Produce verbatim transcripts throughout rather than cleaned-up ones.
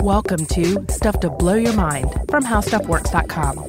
Welcome to Stuff to Blow Your Mind from How Stuff Works dot com.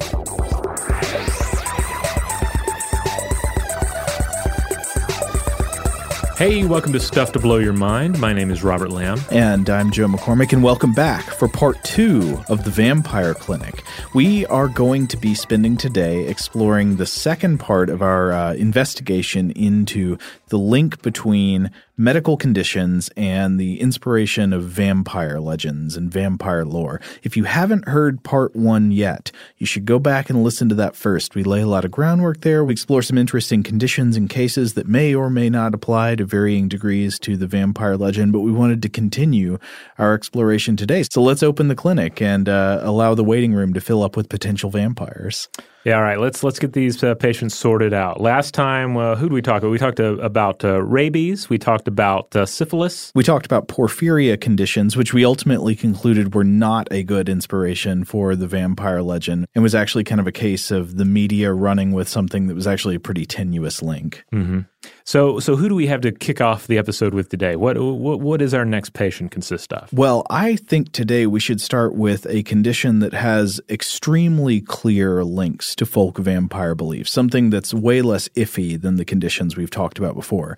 Hey, welcome to Stuff to Blow Your Mind. My name is Robert Lamb. And I'm Joe McCormick, and welcome back for part two of The Vampire Clinic. We are going to be spending today exploring the second part of our uh, investigation into the link between medical conditions and the inspiration of vampire legends and vampire lore. If you haven't heard part one yet, you should go back and listen to that first. We lay a lot of groundwork there. We explore some interesting conditions and cases that may or may not apply to varying degrees to the vampire legend, but we wanted to continue our exploration today. So let's open the clinic and uh, allow the waiting room to fill up with potential vampires. Yeah, all right. Let's let's get these uh, patients sorted out. Last time, uh, who did we talk about? We talked uh, about uh, rabies. We talked about uh, syphilis. We talked about porphyria conditions, which we ultimately concluded were not a good inspiration for the vampire legend and was actually kind of a case of the media running with something that was actually a pretty tenuous link. Mm-hmm. So so who do we have to kick off the episode with today? What what what does our next patient consist of? Well, I think today we should start with a condition that has extremely clear links to folk vampire beliefs, something that's way less iffy than the conditions we've talked about before.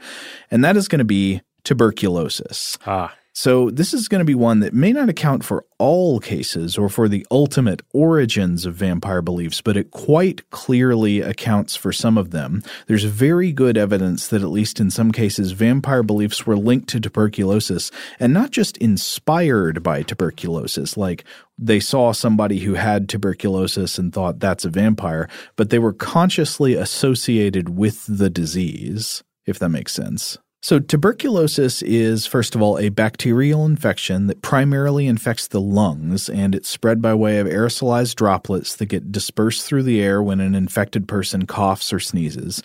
And that is going to be tuberculosis. Ah. So this is going to be one that may not account for all cases or for the ultimate origins of vampire beliefs, but it quite clearly accounts for some of them. There's very good evidence that at least in some cases vampire beliefs were linked to tuberculosis and not just inspired by tuberculosis, like they saw somebody who had tuberculosis and thought that's a vampire, but they were consciously associated with the disease, if that makes sense. So tuberculosis is, first of all, a bacterial infection that primarily infects the lungs, and it's spread by way of aerosolized droplets that get dispersed through the air when an infected person coughs or sneezes.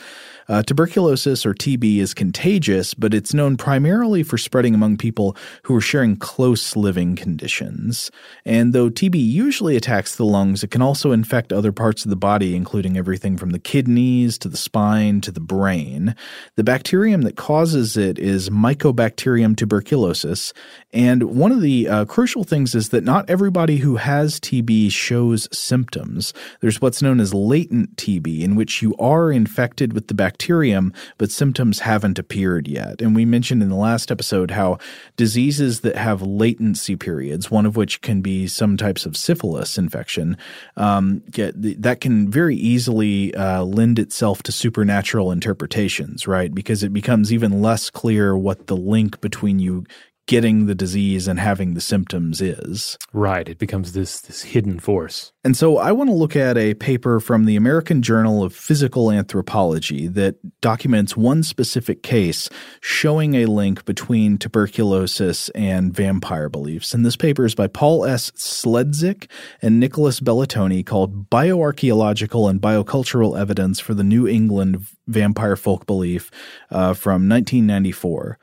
Uh, tuberculosis, or T B, is contagious, but it's known primarily for spreading among people who are sharing close living conditions. And though T B usually attacks the lungs, it can also infect other parts of the body, including everything from the kidneys to the spine to the brain. The bacterium that causes it is Mycobacterium tuberculosis, and one of the uh, crucial things is that not everybody who has T B shows symptoms. There's what's known as latent T B, in which you are infected with the bacteria bacterium, but symptoms haven't appeared yet. And we mentioned in the last episode how diseases that have latency periods, one of which can be some types of syphilis infection, um, get, that can very easily uh, lend itself to supernatural interpretations, right? Because it becomes even less clear what the link between you getting the disease and having the symptoms is. Right. It becomes this this hidden force. And so I want to look at a paper from the American Journal of Physical Anthropology that documents one specific case showing a link between tuberculosis and vampire beliefs. And this paper is by Paul S. Sledzik and Nicholas Bellatoni, called Bioarchaeological and Biocultural Evidence for the New England Vampire Folk Belief uh, from nineteen ninety-four.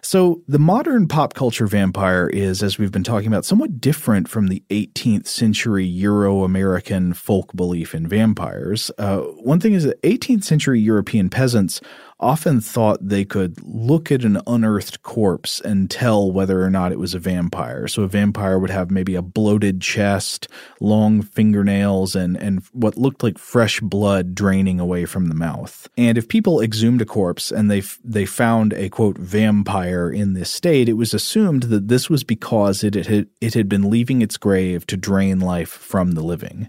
So the modern pop culture vampire is, as we've been talking about, somewhat different from the eighteenth century Euro-American folk belief in vampires. Uh, one thing is that eighteenth century European peasants often thought they could look at an unearthed corpse and tell whether or not it was a vampire. So a vampire would have maybe a bloated chest, long fingernails, and, and what looked like fresh blood draining away from the mouth. And if people exhumed a corpse and they they found a, quote, vampire in this state, it was assumed that this was because it had, it had been leaving its grave to drain life from the living.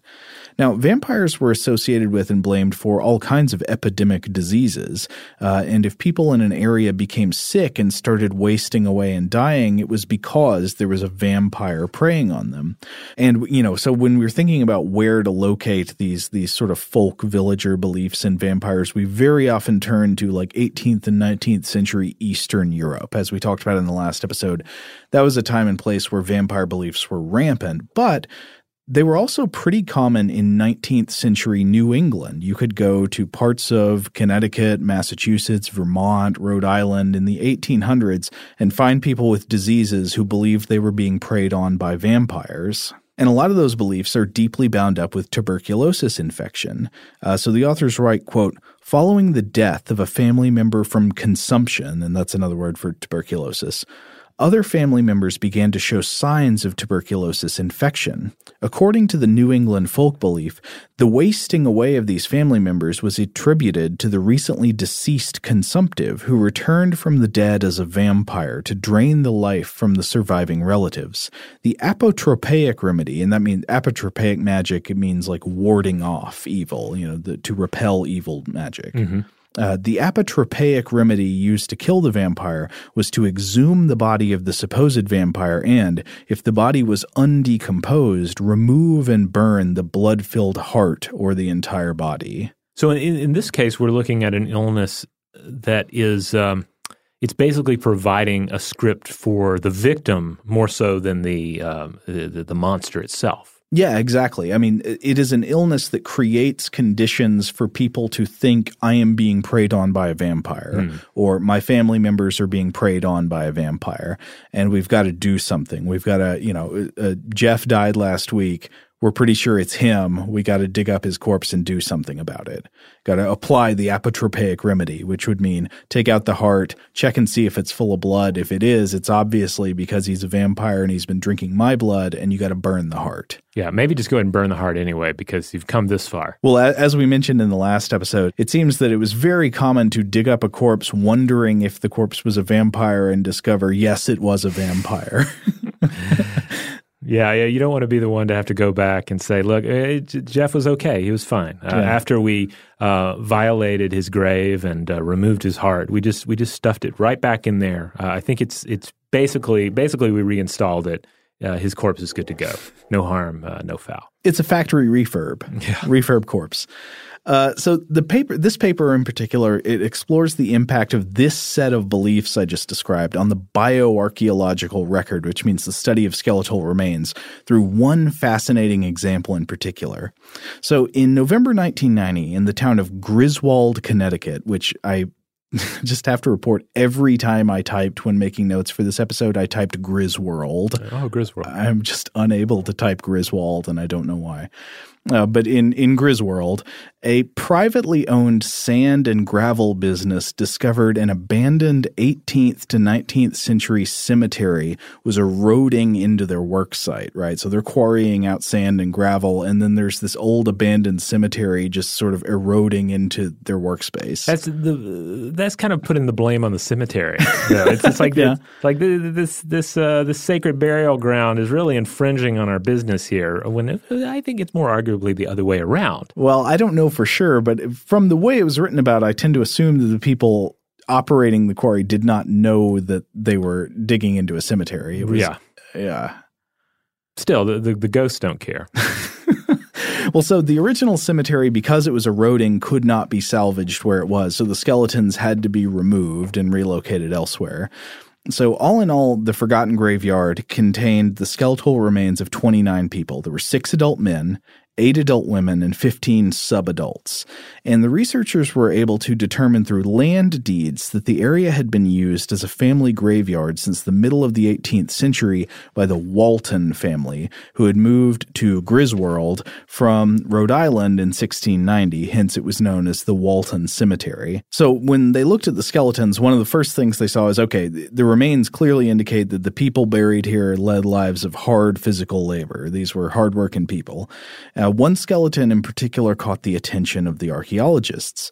Now, vampires were associated with and blamed for all kinds of epidemic diseases. Uh, and if people in an area became sick and started wasting away and dying, it was because there was a vampire preying on them. And, you know, so when we were thinking about where to locate these these sort of folk villager beliefs in vampires, we very often turn to like eighteenth and nineteenth century Eastern Europe. As we talked about in the last episode, that was a time and place where vampire beliefs were rampant. But they were also pretty common in nineteenth century New England. You could go to parts of Connecticut, Massachusetts, Vermont, Rhode Island in the eighteen hundreds and find people with diseases who believed they were being preyed on by vampires. And a lot of those beliefs are deeply bound up with tuberculosis infection. Uh, so the authors write, quote, "Following the death of a family member from consumption," and that's another word for tuberculosis, "other family members began to show signs of tuberculosis infection. According to the New England folk belief, the wasting away of these family members was attributed to the recently deceased consumptive who returned from the dead as a vampire to drain the life from the surviving relatives. The apotropaic remedy," and that means apotropaic magic, it means like warding off evil, you know, the, to repel evil magic. Mm-hmm. Uh, the apotropaic remedy used to kill the vampire was to exhume the body of the supposed vampire and, if the body was undecomposed, remove and burn the blood-filled heart or the entire body. So in, in this case, we're looking at an illness that is um, – it's basically providing a script for the victim more so than the uh, the, the monster itself. Yeah, exactly. I mean, it is an illness that creates conditions for people to think I am being preyed on by a vampire mm. or my family members are being preyed on by a vampire, and we've got to do something. We've got to, you know, uh, Jeff died last week. We're pretty sure it's him. We got to dig up his corpse and do something about it. Got to apply the apotropaic remedy, which would mean take out the heart, check and see if it's full of blood. If it is, it's obviously because he's a vampire and he's been drinking my blood, and you got to burn the heart. Yeah, maybe just go ahead and burn the heart anyway because you've come this far. Well, as we mentioned in the last episode, it seems that it was very common to dig up a corpse wondering if the corpse was a vampire and discover, yes, it was a vampire. Yeah, yeah, you don't want to be the one to have to go back and say, look, hey, Jeff was okay. He was fine. Uh, yeah. After we uh, violated his grave and uh, removed his heart, we just we just stuffed it right back in there. Uh, I think it's it's basically basically we reinstalled it. Uh, his corpse is good to go. No harm, uh, no foul. It's a factory refurb, yeah. refurb corpse. Uh, so the paper, this paper in particular, it explores the impact of this set of beliefs I just described on the bioarchaeological record, which means the study of skeletal remains, through one fascinating example in particular. So in November nineteen ninety, in the town of Griswold, Connecticut, which I just have to report every time I typed when making notes for this episode, I typed Griswold. Oh, Griswold. I'm just unable to type Griswold, and I don't know why. Uh, but in, in Griswold, a privately owned sand and gravel business discovered an abandoned eighteenth to nineteenth century cemetery was eroding into their work site, right? So they're quarrying out sand and gravel, and then there's this old abandoned cemetery just sort of eroding into their workspace. That's the that's kind of putting the blame on the cemetery. Yeah. It's just like yeah. it's like this this uh, this sacred burial ground is really infringing on our business here. When it, I think it's more arguable. The other way around. Well, I don't know for sure, but from the way it was written about, I tend to assume that the people operating the quarry did not know that they were digging into a cemetery. It was, yeah. Yeah. Still, the, the, the ghosts don't care. Well, so the original cemetery, because it was eroding, could not be salvaged where it was, so the skeletons had to be removed and relocated elsewhere. So all in all, the Forgotten Graveyard contained the skeletal remains of twenty-nine people. There were six adult men, eight adult women, and fifteen sub-adults. And the researchers were able to determine through land deeds that the area had been used as a family graveyard since the middle of the eighteenth century by the Walton family, who had moved to Griswold from Rhode Island in sixteen ninety, hence it was known as the Walton Cemetery. So when they looked at the skeletons, one of the first things they saw is, okay, the remains clearly indicate that the people buried here led lives of hard physical labor. These were hardworking people. Uh, One skeleton in particular caught the attention of the archaeologists.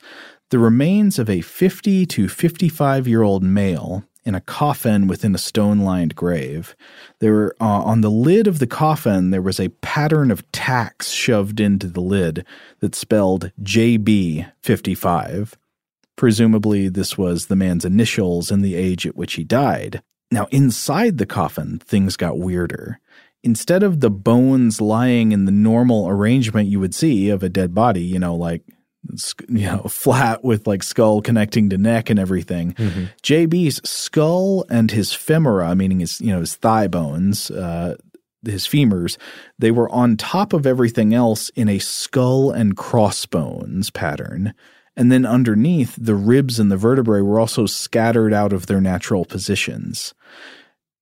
The remains of a fifty to fifty-five-year-old male in a coffin within a stone-lined grave. There were, uh, on the lid of the coffin, there was a pattern of tacks shoved into the lid that spelled J B fifty-five. Presumably, this was the man's initials and the age at which he died. Now, inside the coffin, things got weirder. Instead of the bones lying in the normal arrangement you would see of a dead body, you know, like, you know, flat with like skull connecting to neck and everything, mm-hmm. J B's skull and his femora, meaning his, you know, his thigh bones, uh, his femurs, they were on top of everything else in a skull and crossbones pattern. And then underneath, the ribs and the vertebrae were also scattered out of their natural positions.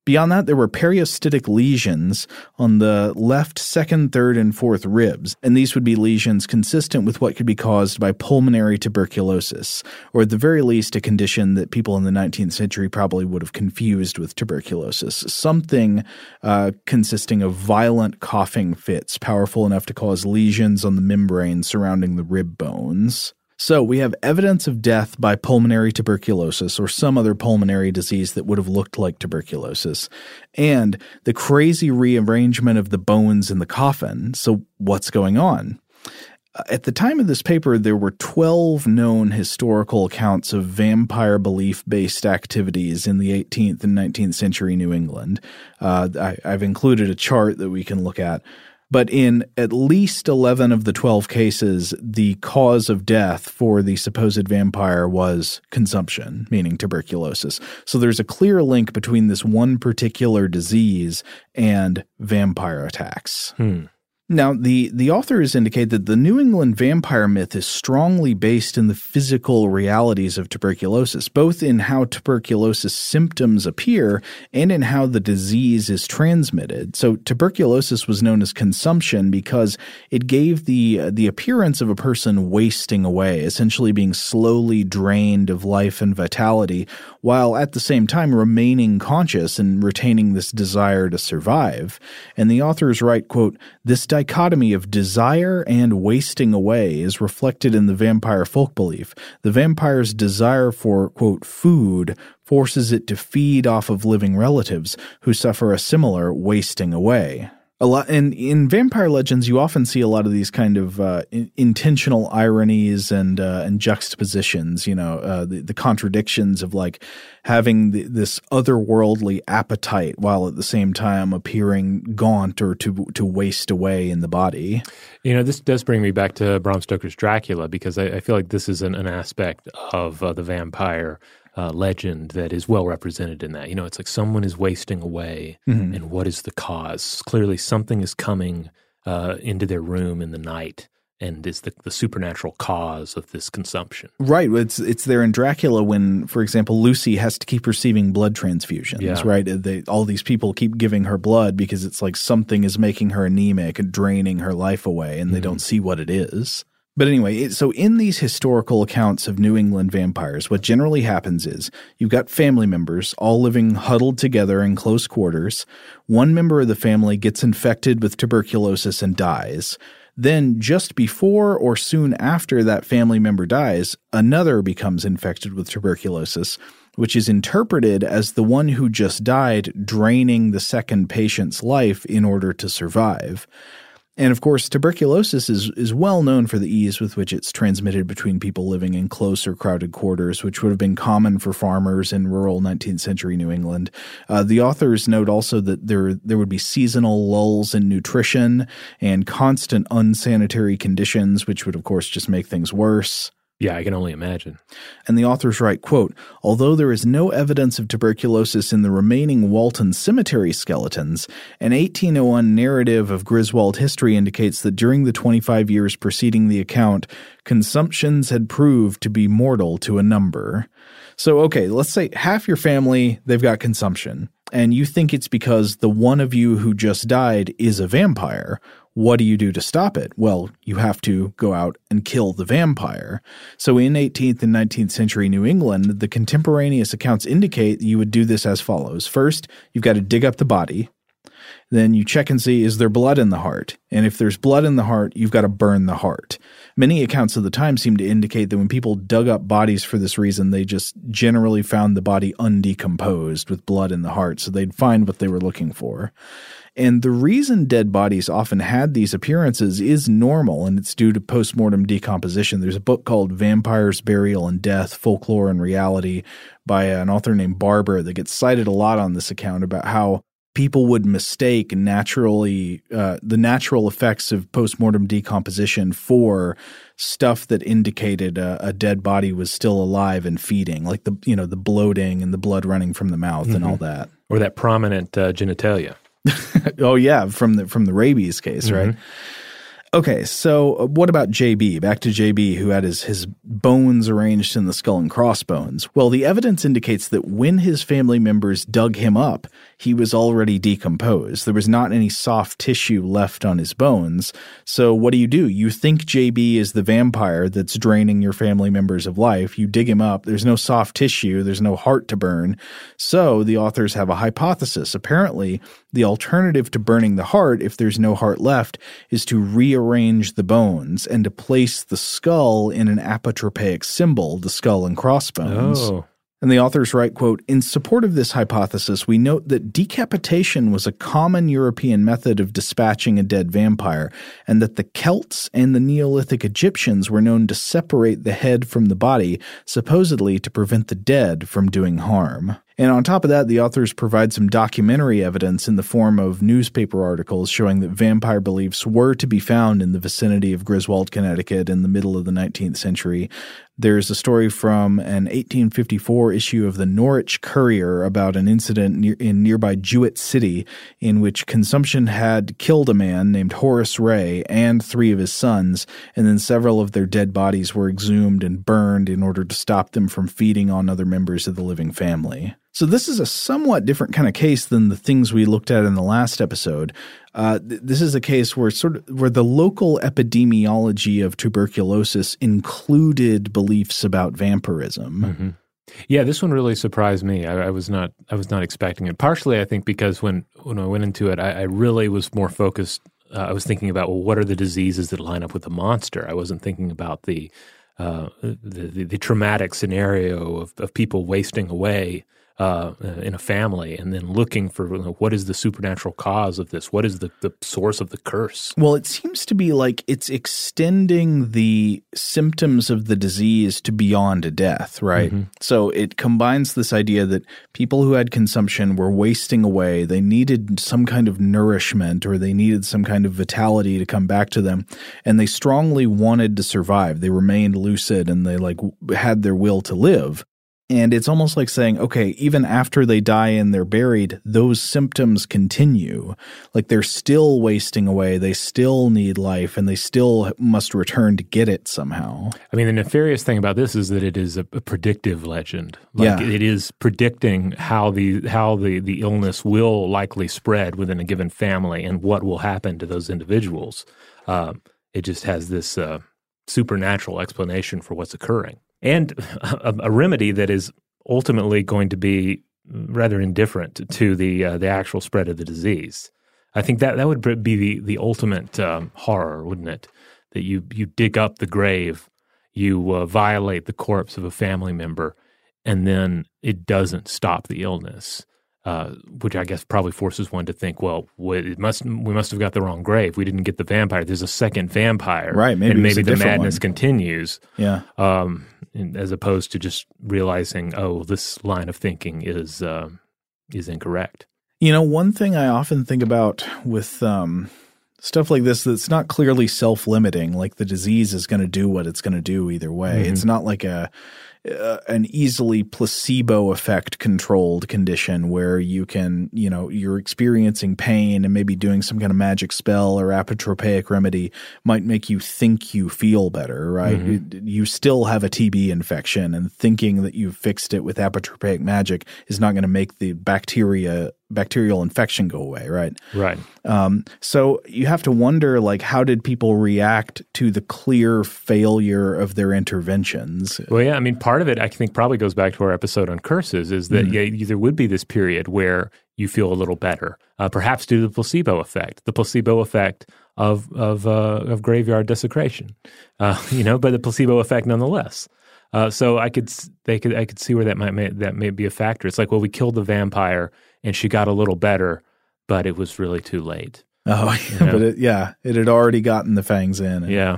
Beyond that, there were periostitic lesions on the left, second, third, and fourth ribs, and these would be lesions consistent with what could be caused by pulmonary tuberculosis, or at the very least a condition that people in the nineteenth century probably would have confused with tuberculosis, something uh, consisting of violent coughing fits powerful enough to cause lesions on the membrane surrounding the rib bones. So we have evidence of death by pulmonary tuberculosis or some other pulmonary disease that would have looked like tuberculosis, and the crazy rearrangement of the bones in the coffin. So what's going on? At the time of this paper, there were twelve known historical accounts of vampire belief-based activities in the eighteenth and nineteenth century New England. Uh, I, I've included a chart that we can look at. But in at least eleven of the twelve cases, the cause of death for the supposed vampire was consumption, meaning tuberculosis. So there's a clear link between this one particular disease and vampire attacks. Hmm. Now, the, the authors indicate that the New England vampire myth is strongly based in the physical realities of tuberculosis, both in how tuberculosis symptoms appear and in how the disease is transmitted. So tuberculosis was known as consumption because it gave the, uh, the appearance of a person wasting away, essentially being slowly drained of life and vitality, while at the same time remaining conscious and retaining this desire to survive. And the authors write, quote, "This dichotomy of desire and wasting away is reflected in the vampire folk belief. The vampire's desire for, quote, food forces it to feed off of living relatives who suffer a similar wasting away." A lot, and in vampire legends, you often see a lot of these kind of uh, in, intentional ironies and uh, and juxtapositions. You know, uh, the, the contradictions of like having the, this otherworldly appetite while at the same time appearing gaunt or to to waste away in the body. You know, this does bring me back to Bram Stoker's Dracula, because I, I feel like this is an, an aspect of uh, the vampire Uh, legend that is well represented in that. You know, it's like someone is wasting away, mm-hmm. and what is the cause? Clearly something is coming uh, into their room in the night and is the, the supernatural cause of this consumption. Right. It's it's there in Dracula when, for example, Lucy has to keep receiving blood transfusions, yeah. right? They, all these people keep giving her blood because it's like something is making her anemic and draining her life away, and mm-hmm. they don't see what it is. But anyway, it, so in these historical accounts of New England vampires, what generally happens is you've got family members all living huddled together in close quarters. One member of the family gets infected with tuberculosis and dies. Then just before or soon after that family member dies, another becomes infected with tuberculosis, which is interpreted as the one who just died draining the second patient's life in order to survive. And of course, tuberculosis is, is well known for the ease with which it's transmitted between people living in close or crowded quarters, which would have been common for farmers in rural nineteenth century New England. Uh, the authors note also that there there would be seasonal lulls in nutrition and constant unsanitary conditions, which would, of course, just make things worse. Yeah, I can only imagine. And the authors write, quote, "Although there is no evidence of tuberculosis in the remaining Walton Cemetery skeletons, an eighteen oh one narrative of Griswold history indicates that during the twenty-five years preceding the account, consumptions had proved to be mortal to a number." So, okay, let's say half your family, they've got consumption, and you think it's because the one of you who just died is a vampire. What do you do to stop it? Well, you have to go out and kill the vampire. So in eighteenth and nineteenth century New England, the contemporaneous accounts indicate you would do this as follows. First, you've got to dig up the body. Then you check and see, is there blood in the heart? And if there's blood in the heart, you've got to burn the heart. Many accounts of the time seem to indicate that when people dug up bodies for this reason, they just generally found the body undecomposed with blood in the heart, so they'd find what they were looking for. And the reason dead bodies often had these appearances is normal, and it's due to postmortem decomposition. There's a book called Vampires, Burial, and Death, Folklore and Reality by an author named Barber that gets cited a lot on this account about how people would mistake naturally uh, the natural effects of postmortem decomposition for stuff that indicated a, a dead body was still alive and feeding, like the you know the bloating and the blood running from the mouth mm-hmm. and all that, or that prominent uh, genitalia. Oh yeah, from the from the rabies case, mm-hmm. right? Okay, so what about J B? Back to J B, who had his, his bones arranged in the skull and crossbones. Well, the evidence indicates that when his family members dug him up, he was already decomposed. There was not any soft tissue left on his bones. So what do you do? You think J B is the vampire that's draining your family members of life. You dig him up. There's no soft tissue. There's no heart to burn. So the authors have a hypothesis. Apparently, the alternative to burning the heart, if there's no heart left, is to rearrange Arrange the bones and to place the skull in an apotropaic symbol, the skull and crossbones. Oh. And the authors write, quote, "In support of this hypothesis, we note that decapitation was a common European method of dispatching a dead vampire, and that the Celts and the Neolithic Egyptians were known to separate the head from the body, supposedly to prevent the dead from doing harm." And on top of that, the authors provide some documentary evidence in the form of newspaper articles showing that vampire beliefs were to be found in the vicinity of Griswold, Connecticut in the middle of the nineteenth century. There's a story from an eighteen fifty-four issue of the Norwich Courier about an incident near, in nearby Jewett City in which consumption had killed a man named Horace Ray and three of his sons, and then several of their dead bodies were exhumed and burned in order to stop them from feeding on other members of the living family. So this is a somewhat different kind of case than the things we looked at in the last episode. Uh, th- this is a case where sort of where the local epidemiology of tuberculosis included beliefs about vampirism. Mm-hmm. Yeah, this one really surprised me. I, I was not I was not expecting it. Partially, I think, because when when I went into it, I, I really was more focused. Uh, I was thinking about, well, what are the diseases that line up with the monster? I wasn't thinking about the uh, the, the, the traumatic scenario of, of people wasting away. Uh, in a family, and then looking for you know, what is the supernatural cause of this? What is the, the source of the curse? Well, it seems to be like it's extending the symptoms of the disease to beyond a death, right? Mm-hmm. So it combines this idea that people who had consumption were wasting away. They needed some kind of nourishment, or they needed some kind of vitality to come back to them, and they strongly wanted to survive. They remained lucid, and they like had their will to live. And it's almost like saying, okay, even after they die and they're buried, those symptoms continue. Like they're still wasting away. They still need life and they still must return to get it somehow. I mean, the nefarious thing about this is that it is a, a predictive legend. Like yeah. It is predicting how the how the, the illness will likely spread within a given family and what will happen to those individuals. Uh, it just has this uh, supernatural explanation for what's occurring. And a, a remedy that is ultimately going to be rather indifferent to the uh, the actual spread of the disease. I think that, that would be the, the ultimate um, horror, wouldn't it? That you you dig up the grave, you uh, violate the corpse of a family member, and then it doesn't stop the illness, uh, which I guess probably forces one to think, well, it must we must have got the wrong grave. We didn't get the vampire. There's a second vampire, right? Maybe and maybe the madness one. continues. Yeah. Um, as opposed to just realizing, oh, this line of thinking is uh, is incorrect. You know, one thing I often think about with um, stuff like this that's not clearly self-limiting, like the disease is going to do what it's going to do either way. Mm-hmm. It's not like a uh, an easily placebo effect controlled condition where you can, you know, you're experiencing pain and maybe doing some kind of magic spell or apotropaic remedy might make you think you feel better, right? Mm-hmm. You, you still have a T B infection and thinking that you've fixed it with apotropaic magic is not going to make the bacteria bacterial infection go away, right? Right. Um, so you have to wonder, like, how did people react to the clear failure of their interventions? Well, yeah, I mean, part of it, I think, probably goes back to our episode on curses, is that mm-hmm. yeah, there would be this period where you feel a little better, uh, perhaps due to the placebo effect, the placebo effect of of, uh, of graveyard desecration, uh, you know, but the placebo effect nonetheless. Uh, so I could, they could, I could see where that might may, that may be a factor. It's like, well, we killed the vampire, and she got a little better, but it was really too late. Oh, yeah, you know? but it, yeah, it had already gotten the fangs in. And, yeah,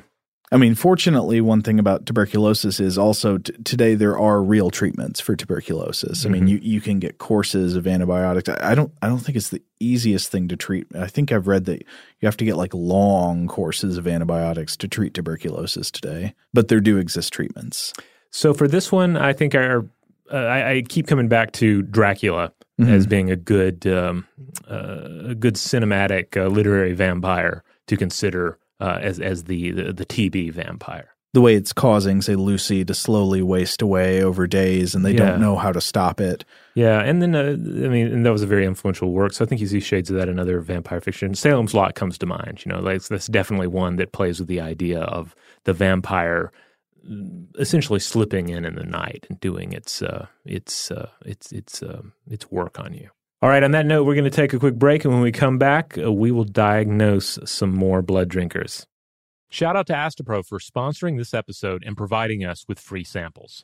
I mean, fortunately, one thing about tuberculosis is also t- today there are real treatments for tuberculosis. I mm-hmm. mean, you, you can get courses of antibiotics. I, I don't, I don't think it's the easiest thing to treat. I think I've read that you have to get like long courses of antibiotics to treat tuberculosis today, but there do exist treatments. So for this one, I think our, uh, I, I keep coming back to Dracula mm-hmm. as being a good um, uh, a good cinematic uh, literary vampire to consider uh, as as the, the the T B vampire. The way it's causing, say, Lucy to slowly waste away over days, and they yeah. don't know how to stop it. Yeah, and then, uh, I mean, and that was a very influential work, so I think you see shades of that in other vampire fiction. Salem's Lot comes to mind, you know, like, that's definitely one that plays with the idea of the vampire essentially slipping in in the night and doing its uh, its uh, its its uh, its work on you. All right. On that note, we're going to take a quick break, and when we come back, uh, we will diagnose some more blood drinkers. Shout out to Astapro for sponsoring this episode and providing us with free samples.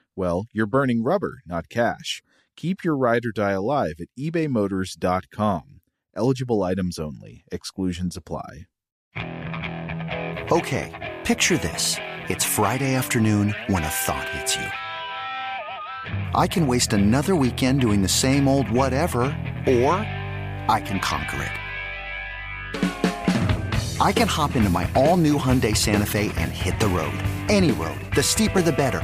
well, you're burning rubber, not cash. Keep your ride or die alive at ebay motors dot com. Eligible items only. Exclusions apply. Okay, picture this. It's Friday afternoon when a thought hits you. I can waste another weekend doing the same old whatever, or I can conquer it. I can hop into my all-new Hyundai Santa Fe and hit the road. Any road. The steeper, the better.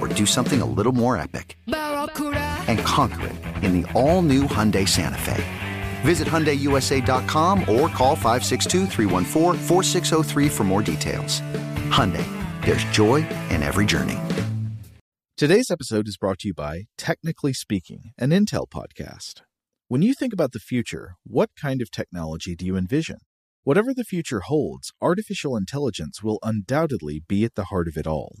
or do something a little more epic? And conquer it in the all-new Hyundai Santa Fe. Visit Hyundai U S A dot com or call five six two, three one four, four six zero three for more details. Hyundai, there's joy in every journey. Today's episode is brought to you by Technically Speaking, an Intel podcast. When you think about the future, what kind of technology do you envision? Whatever the future holds, artificial intelligence will undoubtedly be at the heart of it all.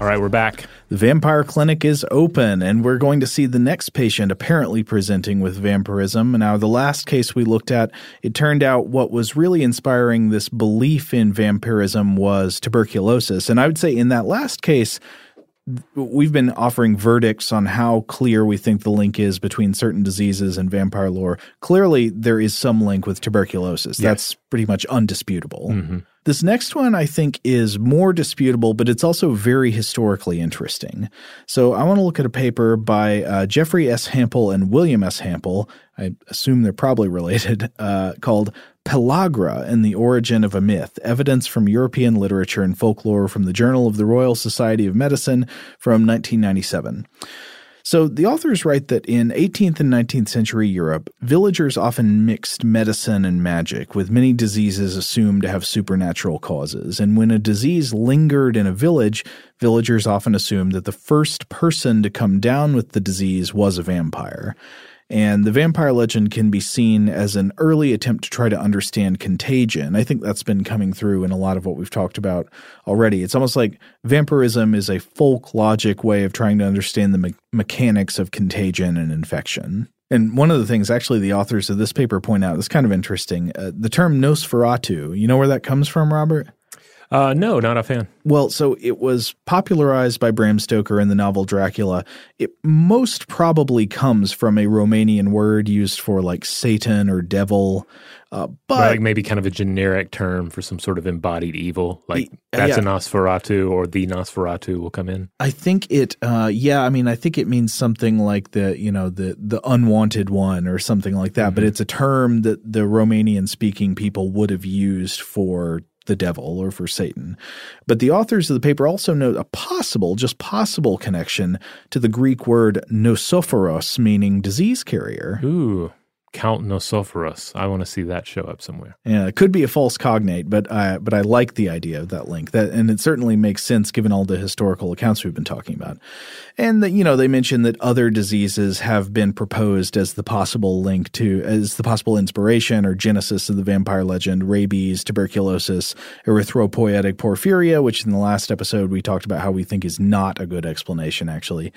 All right, we're back. The Vampire Clinic is open, and we're going to see the next patient apparently presenting with vampirism. Now, the last case we looked at, it turned out what was really inspiring this belief in vampirism was tuberculosis. And I would say in that last case, we've been offering verdicts on how clear we think the link is between certain diseases and vampire lore. Clearly, there is some link with tuberculosis. Yes. That's pretty much undisputable. Mm-hmm. This next one, I think, is more disputable, but it's also very historically interesting. So I want to look at a paper by uh, Jeffrey S. Hampel and William S. Hampel, I assume they're probably related, uh, called Pellagra and the Origin of a Myth, Evidence from European Literature and Folklore from the Journal of the Royal Society of Medicine from nineteen ninety-seven. So the authors write that in eighteenth and nineteenth century Europe, villagers often mixed medicine and magic, with many diseases assumed to have supernatural causes. And when a disease lingered in a village, villagers often assumed that the first person to come down with the disease was a vampire. And the vampire legend can be seen as an early attempt to try to understand contagion. I think that's been coming through in a lot of what we've talked about already. It's almost like vampirism is a folk logic way of trying to understand the me- mechanics of contagion and infection. And one of the things actually the authors of this paper point out is kind of interesting. Uh, the term Nosferatu, you know where that comes from, Robert? Uh, no, not a fan. Well, so it was popularized by Bram Stoker in the novel Dracula. It most probably comes from a Romanian word used for like Satan or devil. Uh, but like maybe kind of a generic term for some sort of embodied evil, like the, uh, that's yeah. a Nosferatu or the Nosferatu will come in. I think it, uh, yeah, I mean, I think it means something like the, you know, the the unwanted one or something like that. Mm-hmm. But it's a term that the Romanian-speaking people would have used for the devil or for Satan. But the authors of the paper also note a possible, just possible connection to the Greek word nosophoros, meaning disease carrier. Ooh, Count Nosferatu. I want to see that show up somewhere. Yeah, it could be a false cognate, but I, but I like the idea of that link. That, and it certainly makes sense given all the historical accounts we've been talking about. And that, you know, they mentioned that other diseases have been proposed as the possible link to, as the possible inspiration or genesis of the vampire legend: rabies, tuberculosis, erythropoietic porphyria, which in the last episode we talked about how we think is not a good explanation, actually.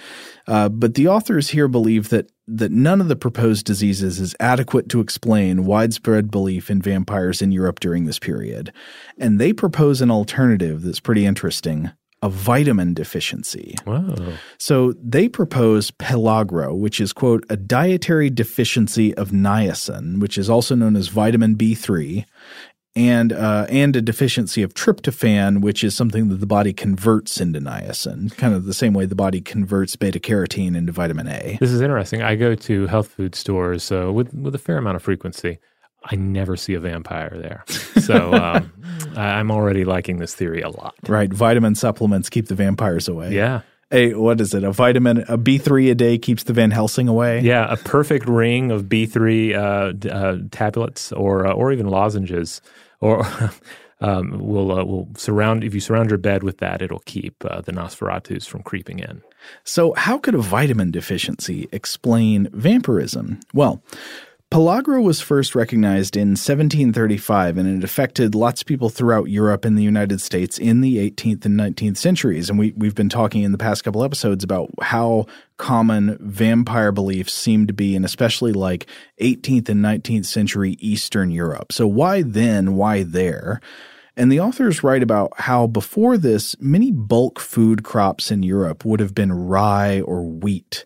Uh, but the authors here believe that that none of the proposed diseases is adequate to explain widespread belief in vampires in Europe during this period. And they propose an alternative that's pretty interesting: a vitamin deficiency. Wow. So they propose pellagra, which is, quote, a dietary deficiency of niacin, which is also known as vitamin B three, and uh, and a deficiency of tryptophan, which is something that the body converts into niacin, kind of the same way the body converts beta-carotene into vitamin A. This is interesting. I go to health food stores uh, with, with a fair amount of frequency. I never see a vampire there. So um, I'm already liking this theory a lot. Right. Vitamin supplements keep the vampires away. Yeah. A, what is it? A vitamin, a B three a day keeps the Van Helsing away? Yeah, a perfect ring of B three uh, d- uh, tablets or uh, or even lozenges, or um, will uh, will surround. If you surround your bed with that, it'll keep uh, the Nosferatus from creeping in. So, how could a vitamin deficiency explain vampirism? Well, pellagra was first recognized in seventeen thirty-five, and it affected lots of people throughout Europe and the United States in the eighteenth and nineteenth centuries. And we, we've been talking in the past couple episodes about how common vampire beliefs seem to be in especially like eighteenth and nineteenth century Eastern Europe. So why then? Why there? And the authors write about how before this, many bulk food crops in Europe would have been rye or wheat.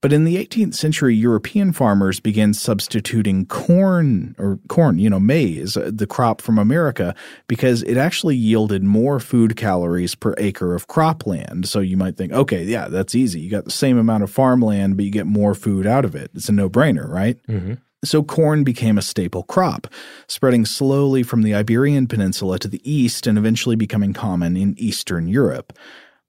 But in the eighteenth century, European farmers began substituting corn or corn, you know, maize, the crop from America, because it actually yielded more food calories per acre of cropland. So you might think, okay, yeah, that's easy. You got the same amount of farmland, but you get more food out of it. It's a no-brainer, right? Mm-hmm. So corn became a staple crop, spreading slowly from the Iberian Peninsula to the east and eventually becoming common in Eastern Europe.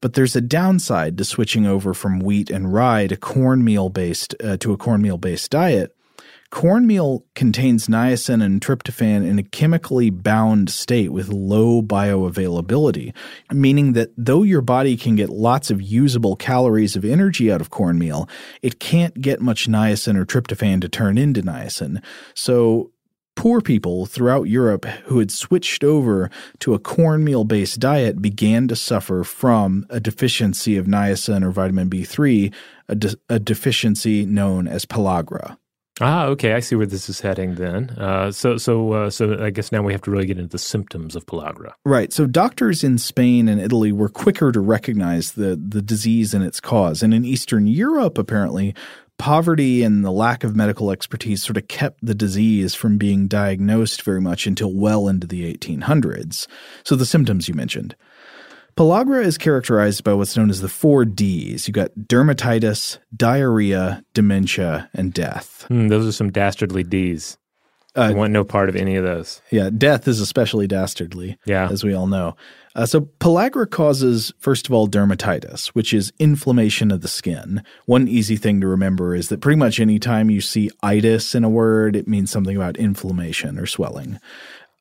But there's a downside to switching over from wheat and rye to cornmeal-based uh, to a cornmeal-based diet. Cornmeal contains niacin and tryptophan in a chemically bound state with low bioavailability, meaning that though your body can get lots of usable calories of energy out of cornmeal, it can't get much niacin or tryptophan to turn into niacin. So poor people throughout Europe who had switched over to a cornmeal-based diet began to suffer from a deficiency of niacin or vitamin B three, a, de- a deficiency known as pellagra. Ah, okay. I see where this is heading then. Uh, so so, uh, so I guess now we have to really get into the symptoms of pellagra. Right. So doctors in Spain and Italy were quicker to recognize the, the disease and its cause. And in Eastern Europe, apparently, poverty and the lack of medical expertise sort of kept the disease from being diagnosed very much until well into the eighteen hundreds. So the symptoms you mentioned. Pellagra is characterized by what's known as the four Ds. You've got dermatitis, diarrhea, dementia, and death. Mm, those are some dastardly Ds. I uh, want no part of any of those. Yeah, death is especially dastardly, yeah, as we all know. Uh, so pellagra causes, first of all, dermatitis, which is inflammation of the skin. One easy thing to remember is that pretty much any time you see itis in a word, it means something about inflammation or swelling.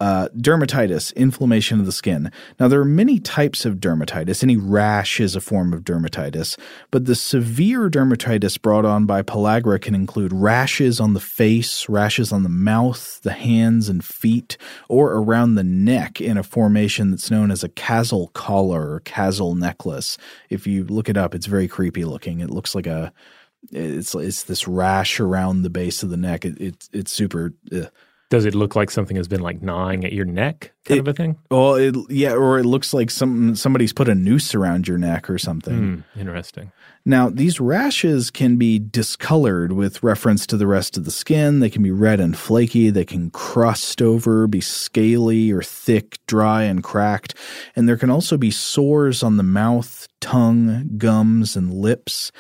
Uh, dermatitis, inflammation of the skin. Now, there are many types of dermatitis. Any rash is a form of dermatitis. But the severe dermatitis brought on by pellagra can include rashes on the face, rashes on the mouth, the hands and feet, or around the neck in a formation that's known as a chasal collar or chasal necklace. If you look it up, it's very creepy looking. It looks like a – it's it's this rash around the base of the neck. It, it, it's super uh, – Does it look like something has been like gnawing at your neck kind it, of a thing? Well, it, yeah, or it looks like some somebody's put a noose around your neck or something. Mm, interesting. Now, these rashes can be discolored with reference to the rest of the skin. They can be red and flaky. They can crust over, be scaly or thick, dry and cracked. And there can also be sores on the mouth, tongue, gums, and lips.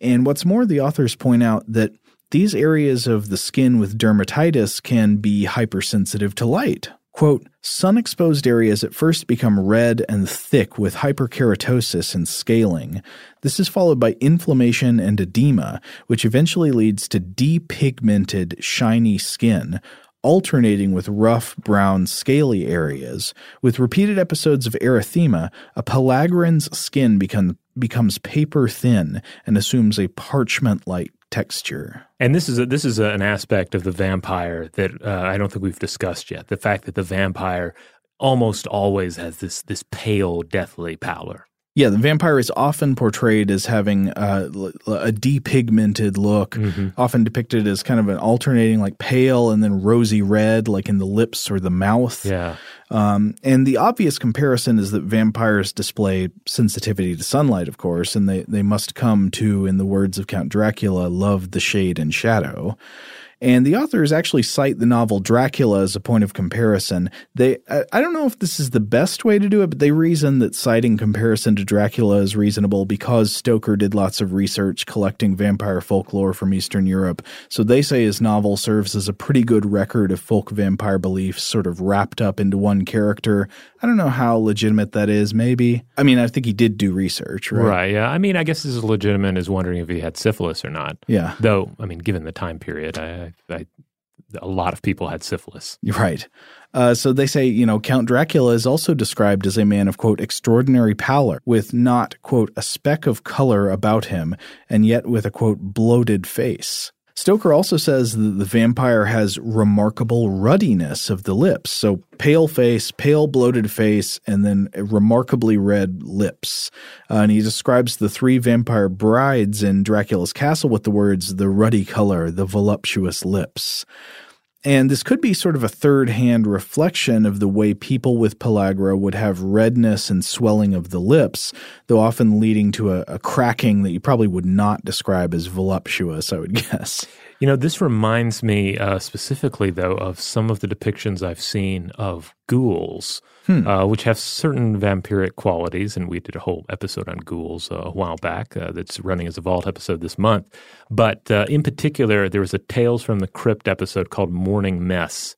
And what's more, the authors point out that these areas of the skin with dermatitis can be hypersensitive to light. Quote, sun-exposed areas at first become red and thick with hyperkeratosis and scaling. This is followed by inflammation and edema, which eventually leads to depigmented, shiny skin, alternating with rough, brown, scaly areas. With repeated episodes of erythema, a pellagrins skin become, becomes paper-thin and assumes a parchment-like texture. And this is a, this is a, an aspect of the vampire that uh, I don't think we've discussed yet. The fact that the vampire almost always has this this pale, deathly pallor. Yeah, the vampire is often portrayed as having uh, a depigmented look, mm-hmm. often depicted as kind of an alternating like pale and then rosy red like in the lips or the mouth. Yeah. Um, and the obvious comparison is that vampires display sensitivity to sunlight, of course, and they, they must come to, in the words of Count Dracula, love the shade and shadow. And the authors actually cite the novel Dracula as a point of comparison. They I, I don't know if this is the best way to do it, but they reason that citing comparison to Dracula is reasonable because Stoker did lots of research collecting vampire folklore from Eastern Europe. So they say his novel serves as a pretty good record of folk vampire beliefs sort of wrapped up into one character. I don't know how legitimate that is, maybe. I mean, I think he did do research, right? Right, yeah. I mean, I guess it's as legitimate as wondering if he had syphilis or not. Yeah. Though, I mean, given the time period, I... I, a lot of people had syphilis. Right. Uh, so they say, you know, Count Dracula is also described as a man of, quote, extraordinary pallor with not, quote, a speck of color about him and yet with a, quote, bloated face. Stoker also says that the vampire has remarkable ruddiness of the lips. So pale face, pale bloated face, and then remarkably red lips. Uh, and he describes the three vampire brides in Dracula's castle with the words, the ruddy color, the voluptuous lips. And this could be sort of a third-hand reflection of the way people with pellagra would have redness and swelling of the lips, though often leading to a, a cracking that you probably would not describe as voluptuous, I would guess. You know, this reminds me uh, specifically, though, of some of the depictions I've seen of ghouls, hmm. uh, which have certain vampiric qualities, and we did a whole episode on ghouls uh, a while back uh, that's running as a vault episode this month. But uh, in particular, there was a Tales from the Crypt episode called Morning Mess.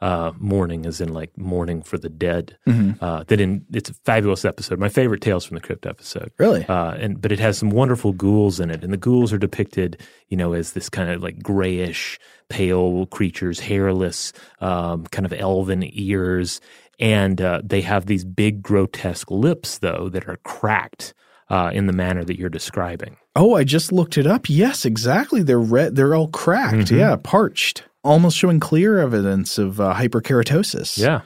Uh, mourning as in like mourning for the dead. Mm-hmm. Uh, that in it's a fabulous episode. My favorite Tales from the Crypt episode. Really? Uh, and but it has some wonderful ghouls in it, and the ghouls are depicted, you know, as this kind of like grayish, pale creatures, hairless, um, kind of elven ears, and uh, they have these big grotesque lips though that are cracked uh, in the manner that you're describing. Oh, I just looked it up. Yes, exactly. They're red. They're all cracked. Mm-hmm. Yeah, parched. Almost showing clear evidence of uh, hyperkeratosis. Yeah.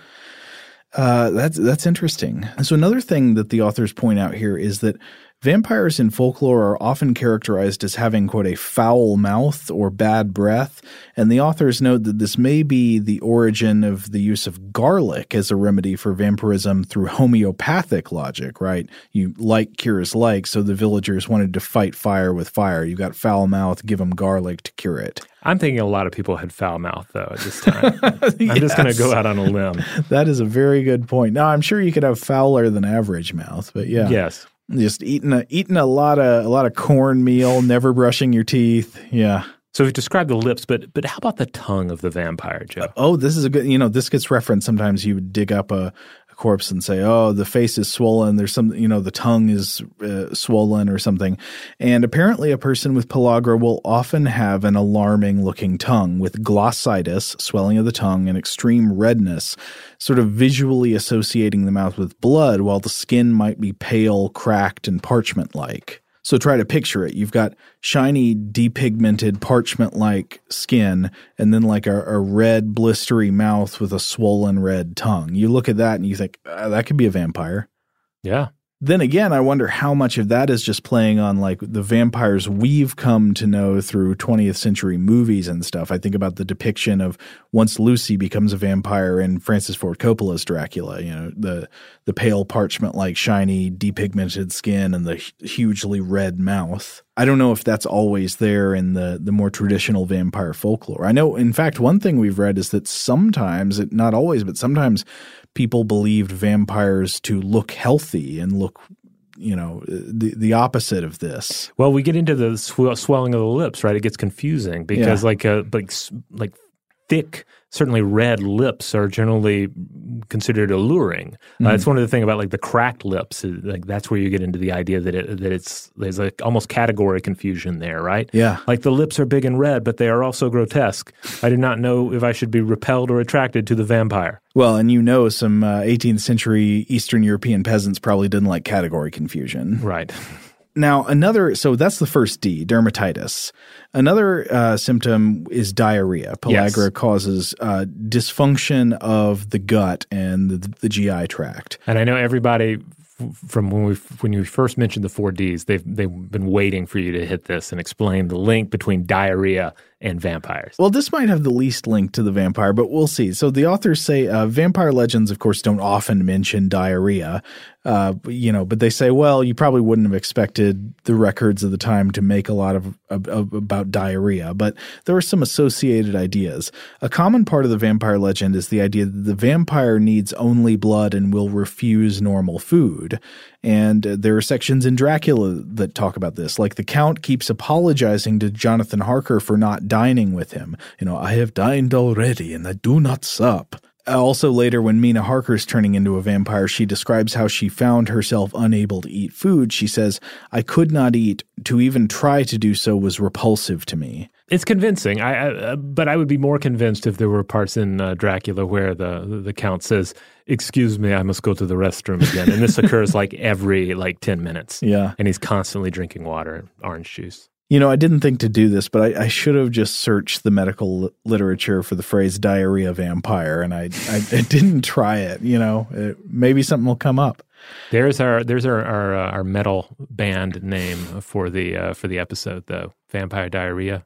Uh, that's that's interesting. And so another thing that the authors point out here is that vampires in folklore are often characterized as having, quote, a foul mouth or bad breath, and the authors note that this may be the origin of the use of garlic as a remedy for vampirism through homeopathic logic, right? You like cures like, so the villagers wanted to fight fire with fire. You got foul mouth, give them garlic to cure it. I'm thinking a lot of people had foul mouth, though, at this time. Yes. I'm just going to go out on a limb. That is a very good point. Now, I'm sure you could have fouler than average mouth, but yeah. Yes. Just eating a, eating a lot of a lot of cornmeal, never brushing your teeth. Yeah. So we've described the lips, but but how about the tongue of the vampire, Joe? Uh, oh, this is a good – you know, this gets referenced. Sometimes you would dig up a, a corpse and say, oh, the face is swollen. There's some – you know, the tongue is uh, swollen or something. And apparently a person with pellagra will often have an alarming-looking tongue with glossitis, swelling of the tongue, and extreme redness, sort of visually associating the mouth with blood while the skin might be pale, cracked, and parchment-like. So try to picture it. You've got shiny, depigmented, parchment-like skin and then like a, a red, blistery mouth with a swollen red tongue. You look at that and you think, oh, that could be a vampire. Yeah. Then again, I wonder how much of that is just playing on like the vampires we've come to know through twentieth century movies and stuff. I think about the depiction of once Lucy becomes a vampire in Francis Ford Coppola's Dracula, you know, the the pale parchment-like shiny depigmented skin and the hugely red mouth. I don't know if that's always there in the, the more traditional vampire folklore. I know, in fact, one thing we've read is that sometimes, it, not always, but sometimes people believed vampires to look healthy and look, you know, the the opposite of this. Well, we get into the sw- swelling of the lips, right? It gets confusing because yeah. like, a, like like thick, certainly red lips are generally considered alluring. Mm-hmm. Uh, it's one of the things about like the cracked lips. Like that's where you get into the idea that it, that it's there's like almost category confusion there, right? Yeah. Like the lips are big and red, but they are also grotesque. I do not know if I should be repelled or attracted to the vampire. Well, and you know some uh, eighteenth century Eastern European peasants probably didn't like category confusion. Right. Now, another – so that's the first D, dermatitis. Another uh, symptom is diarrhea. Pellagra yes. causes uh, dysfunction of the gut and the, the G I tract. And I know everybody f- from when we when you first mentioned the four Ds, they've, they've been waiting for you to hit this and explain the link between diarrhea and vampires. Well, this might have the least link to the vampire, but we'll see. So the authors say uh, vampire legends, of course, don't often mention diarrhea, uh, you know, but they say, well, you probably wouldn't have expected the records of the time to make a lot of, of, of about diarrhea, but there are some associated ideas. A common part of the vampire legend is the idea that the vampire needs only blood and will refuse normal food. And uh, there are sections in Dracula that talk about this, like the Count keeps apologizing to Jonathan Harker for not dining with him. You know, I have dined already and I do not sup. Also later when Mina Harker's turning into a vampire, she describes how she found herself unable to eat food. She says, I could not eat. To even try to do so was repulsive to me. It's convincing, I, I, but I would be more convinced if there were parts in uh, Dracula where the, the Count says, excuse me, I must go to the restroom again. And this occurs like every like ten minutes. Yeah. And he's constantly drinking water and orange juice. You know, I didn't think to do this, but I, I should have just searched the medical li- literature for the phrase diarrhea vampire, and I, I, I didn't try it, you know. It, maybe something will come up. There's our there's our our, uh, our metal band name for the uh, for the episode, though. Vampire Diarrhea.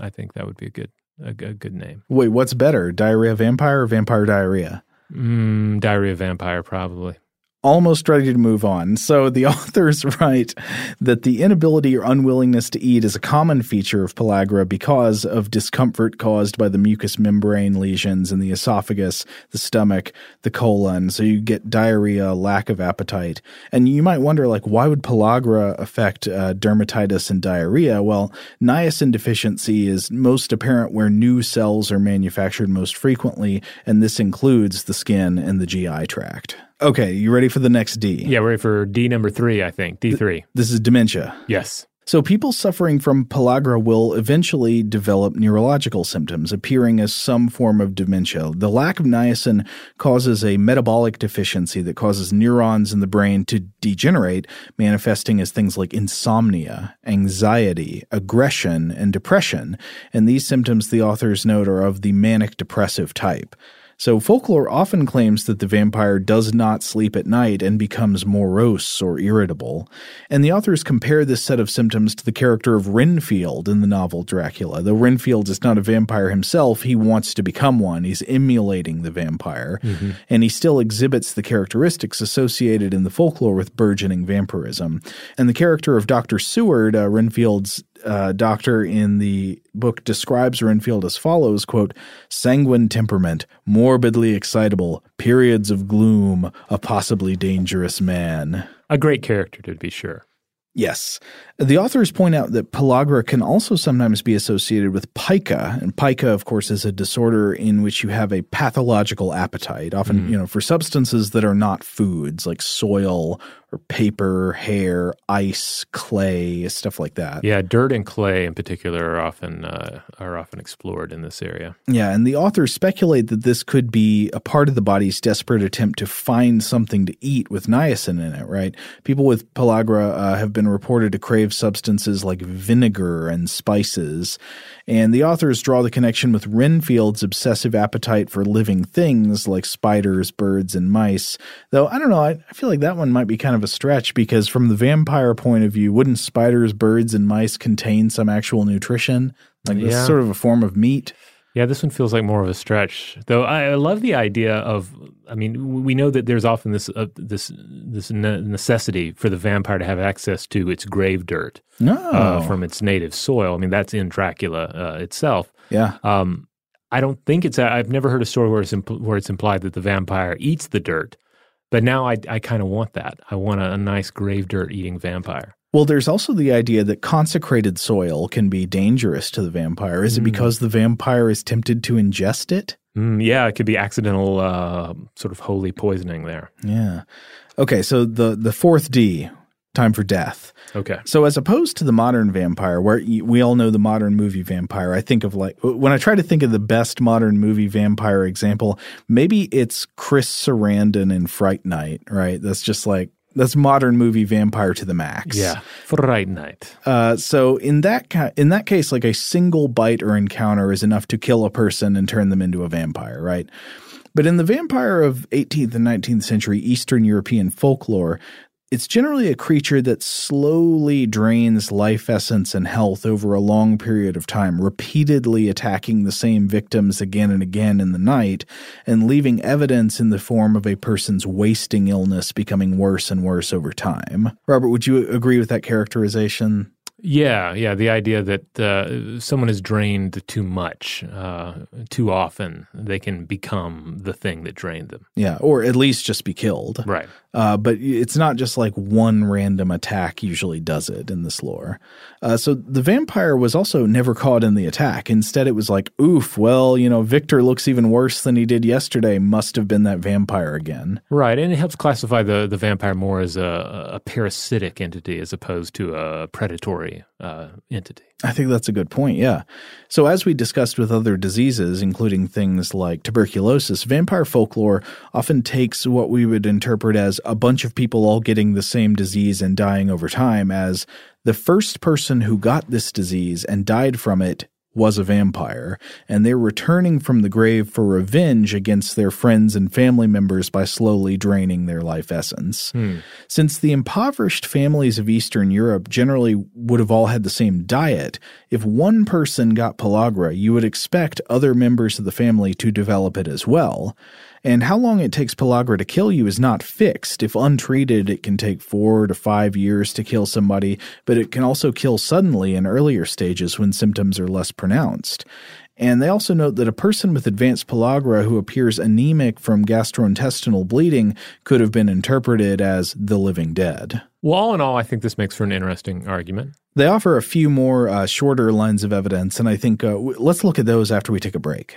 I think that would be a good a, a good name. Wait, what's better, Diarrhea Vampire or Vampire Diarrhea? Mm, diarrhea Vampire, probably. Almost ready to move on. So the authors write that the inability or unwillingness to eat is a common feature of pellagra because of discomfort caused by the mucous membrane lesions in the esophagus, the stomach, the colon. So you get diarrhea, lack of appetite. And you might wonder, like, why would pellagra affect uh, dermatitis and diarrhea? Well, niacin deficiency is most apparent where new cells are manufactured most frequently, and this includes the skin and the G I tract. Okay, you ready for the next D? Yeah, we're ready for D number three, I think, D three. Th- this is dementia. Yes. So people suffering from pellagra will eventually develop neurological symptoms, appearing as some form of dementia. The lack of niacin causes a metabolic deficiency that causes neurons in the brain to degenerate, manifesting as things like insomnia, anxiety, aggression, and depression. And these symptoms, the authors note, are of the manic depressive type. So folklore often claims that the vampire does not sleep at night and becomes morose or irritable. And the authors compare this set of symptoms to the character of Renfield in the novel Dracula. Though Renfield is not a vampire himself, he wants to become one. He's emulating the vampire. Mm-hmm. And he still exhibits the characteristics associated in the folklore with burgeoning vampirism. And the character of Doctor Seward, uh, Renfield's Uh, doctor in the book, describes Renfield as follows, quote, sanguine temperament, morbidly excitable, periods of gloom, a possibly dangerous man. A great character, to be sure. Yes. The authors point out that pellagra can also sometimes be associated with pica. And pica, of course, is a disorder in which you have a pathological appetite, often, mm. you know, for substances that are not foods like soil or paper, hair, ice, clay, stuff like that. Yeah, dirt and clay in particular are often uh, are often explored in this area. Yeah, and the authors speculate that this could be a part of the body's desperate attempt to find something to eat with niacin in it, right? People with pellagra uh, have been Been reported to crave substances like vinegar and spices. And the authors draw the connection with Renfield's obsessive appetite for living things like spiders, birds, and mice. Though, I don't know, I, I feel like that one might be kind of a stretch because from the vampire point of view, wouldn't spiders, birds, and mice contain some actual nutrition? Like yeah. This sort of a form of meat? Yeah, this one feels like more of a stretch. Though I, I love the idea of, I mean, we know that there's often this uh, this this ne- necessity for the vampire to have access to its grave dirt no. uh, from its native soil. I mean, that's in Dracula uh, itself. Yeah. Um, I don't think it's, I've never heard a story where it's, impl- where it's implied that the vampire eats the dirt. But now I, I kind of want that. I want a, a nice grave dirt eating vampire. Well, there's also the idea that consecrated soil can be dangerous to the vampire. Is mm. it because the vampire is tempted to ingest it? Mm, yeah, it could be accidental uh, sort of holy poisoning there. Yeah. Okay, so the, the fourth D, time for death. Okay. So as opposed to the modern vampire, where we all know the modern movie vampire, I think of like – when I try to think of the best modern movie vampire example, maybe it's Chris Sarandon in Fright Night, right? That's just like – that's modern movie vampire to the max. Yeah, Fright Night. Uh, so in that ca- in that case, like a single bite or encounter is enough to kill a person and turn them into a vampire, right? But in the vampire of eighteenth and nineteenth century Eastern European folklore, it's generally a creature that slowly drains life essence and health over a long period of time, repeatedly attacking the same victims again and again in the night and leaving evidence in the form of a person's wasting illness becoming worse and worse over time. Robert, would you agree with that characterization? Yeah, yeah, the idea that uh, someone is drained too much, uh, too often, they can become the thing that drained them. Yeah, or at least just be killed. Right. Uh, but it's not just like one random attack usually does it in this lore. Uh, so the vampire was also never caught in the attack. Instead, it was like, oof, well, you know, Victor looks even worse than he did yesterday. Must have been that vampire again. Right, and it helps classify the, the vampire more as a, a parasitic entity as opposed to a predatory Uh, entity. I think that's a good point, yeah. So as we discussed with other diseases, including things like tuberculosis, vampire folklore often takes what we would interpret as a bunch of people all getting the same disease and dying over time as the first person who got this disease and died from it was a vampire, and they're returning from the grave for revenge against their friends and family members by slowly draining their life essence. Hmm. Since the impoverished families of Eastern Europe generally would have all had the same diet, if one person got pellagra, you would expect other members of the family to develop it as well. And how long it takes pellagra to kill you is not fixed. If untreated, it can take four to five years to kill somebody, but it can also kill suddenly in earlier stages when symptoms are less pronounced. And they also note that a person with advanced pellagra who appears anemic from gastrointestinal bleeding could have been interpreted as the living dead. Well, all in all, I think this makes for an interesting argument. They offer a few more uh, shorter lines of evidence, and I think uh, w- let's look at those after we take a break.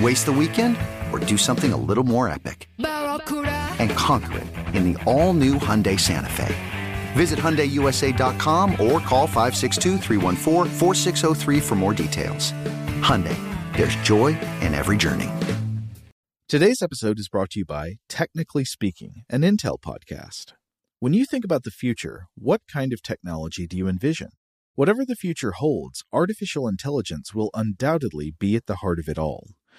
Waste the weekend or do something a little more epic? And conquer it in the all-new Hyundai Santa Fe. Visit Hyundai U S A dot com or call five six two, three one four, four six zero three for more details. Hyundai, there's joy in every journey. Today's episode is brought to you by Technically Speaking, an Intel podcast. When you think about the future, what kind of technology do you envision? Whatever the future holds, artificial intelligence will undoubtedly be at the heart of it all.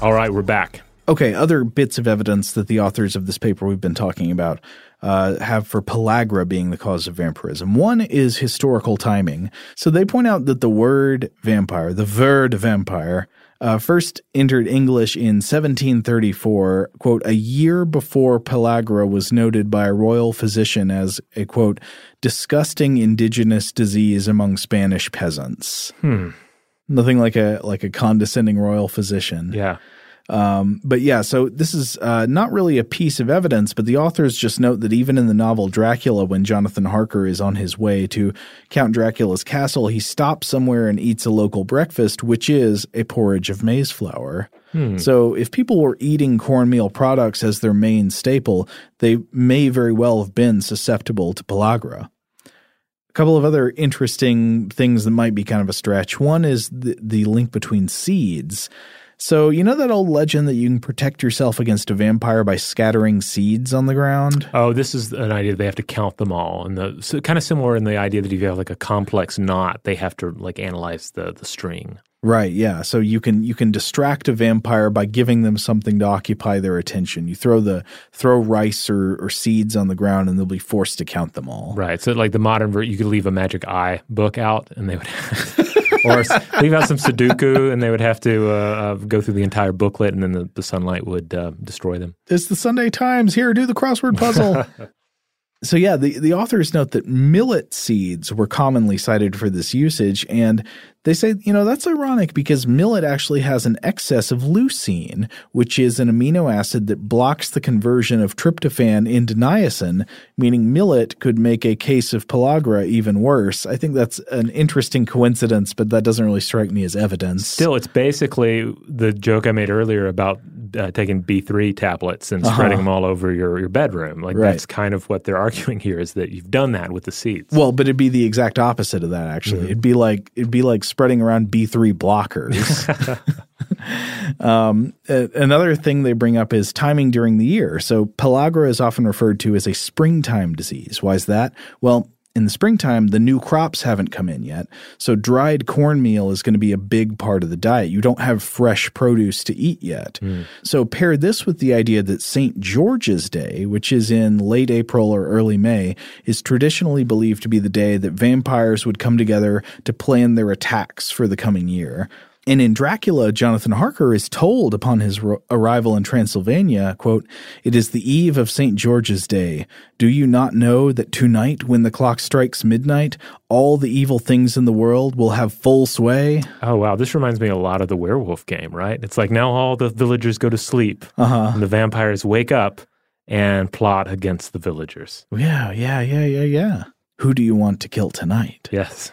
All right, we're back. Okay, other bits of evidence that the authors of this paper we've been talking about uh, have for pellagra being the cause of vampirism. One is historical timing. So they point out that the word vampire, the word vampire, uh, first entered English in seventeen thirty-four, quote, a year before pellagra was noted by a royal physician as a, quote, disgusting indigenous disease among Spanish peasants. Hmm. Nothing like a like a condescending royal physician. Yeah. Um, but yeah, so this is uh, not really a piece of evidence, but the authors just note that even in the novel Dracula, when Jonathan Harker is on his way to Count Dracula's castle, he stops somewhere and eats a local breakfast, which is a porridge of maize flour. Hmm. So if people were eating cornmeal products as their main staple, they may very well have been susceptible to pellagra. Couple of other interesting things that might be kind of a stretch. One is the, the link between seeds. So you know that old legend that you can protect yourself against a vampire by scattering seeds on the ground? Oh, this is an idea that they have to count them all. And the, so kind of similar in the idea that if you have like a complex knot, they have to like analyze the, the string. Right, yeah. So you can you can distract a vampire by giving them something to occupy their attention. You throw the throw rice or, or seeds on the ground, and they'll be forced to count them all. Right. So like the modern ver- you could leave a Magic Eye book out, and they would have, or leave out some Sudoku, and they would have to uh, uh, go through the entire booklet, and then the, the sunlight would uh, destroy them. It's the Sunday Times. Here, do the crossword puzzle. So yeah, the, the authors note that millet seeds were commonly cited for this usage, and they say, you know, that's ironic because millet actually has an excess of leucine, which is an amino acid that blocks the conversion of tryptophan into niacin, meaning millet could make a case of pellagra even worse. I think that's an interesting coincidence, but that doesn't really strike me as evidence. Still, it's basically the joke I made earlier about uh, taking B three tablets and spreading uh-huh. them all over your, your bedroom. Like right. That's kind of what they're arguing here is that you've done that with the seeds. Well, but it'd be the exact opposite of that, actually. Mm-hmm. It'd be like it'd be like spreading around B three blockers. um, a- another thing they bring up is timing during the year. So pellagra is often referred to as a springtime disease. Why is that? Well, in the springtime, the new crops haven't come in yet. So dried cornmeal is going to be a big part of the diet. You don't have fresh produce to eat yet. Mm. So pair this with the idea that Saint George's Day, which is in late April or early May, is traditionally believed to be the day that vampires would come together to plan their attacks for the coming year. And in Dracula, Jonathan Harker is told upon his ro- arrival in Transylvania, quote, it is the eve of Saint George's Day. Do you not know that tonight when the clock strikes midnight, all the evil things in the world will have full sway? Oh, wow. This reminds me a lot of the werewolf game, right? It's like now all the villagers go to sleep uh-huh. and the vampires wake up and plot against the villagers. Yeah, yeah, yeah, yeah, yeah. Who do you want to kill tonight? Yes.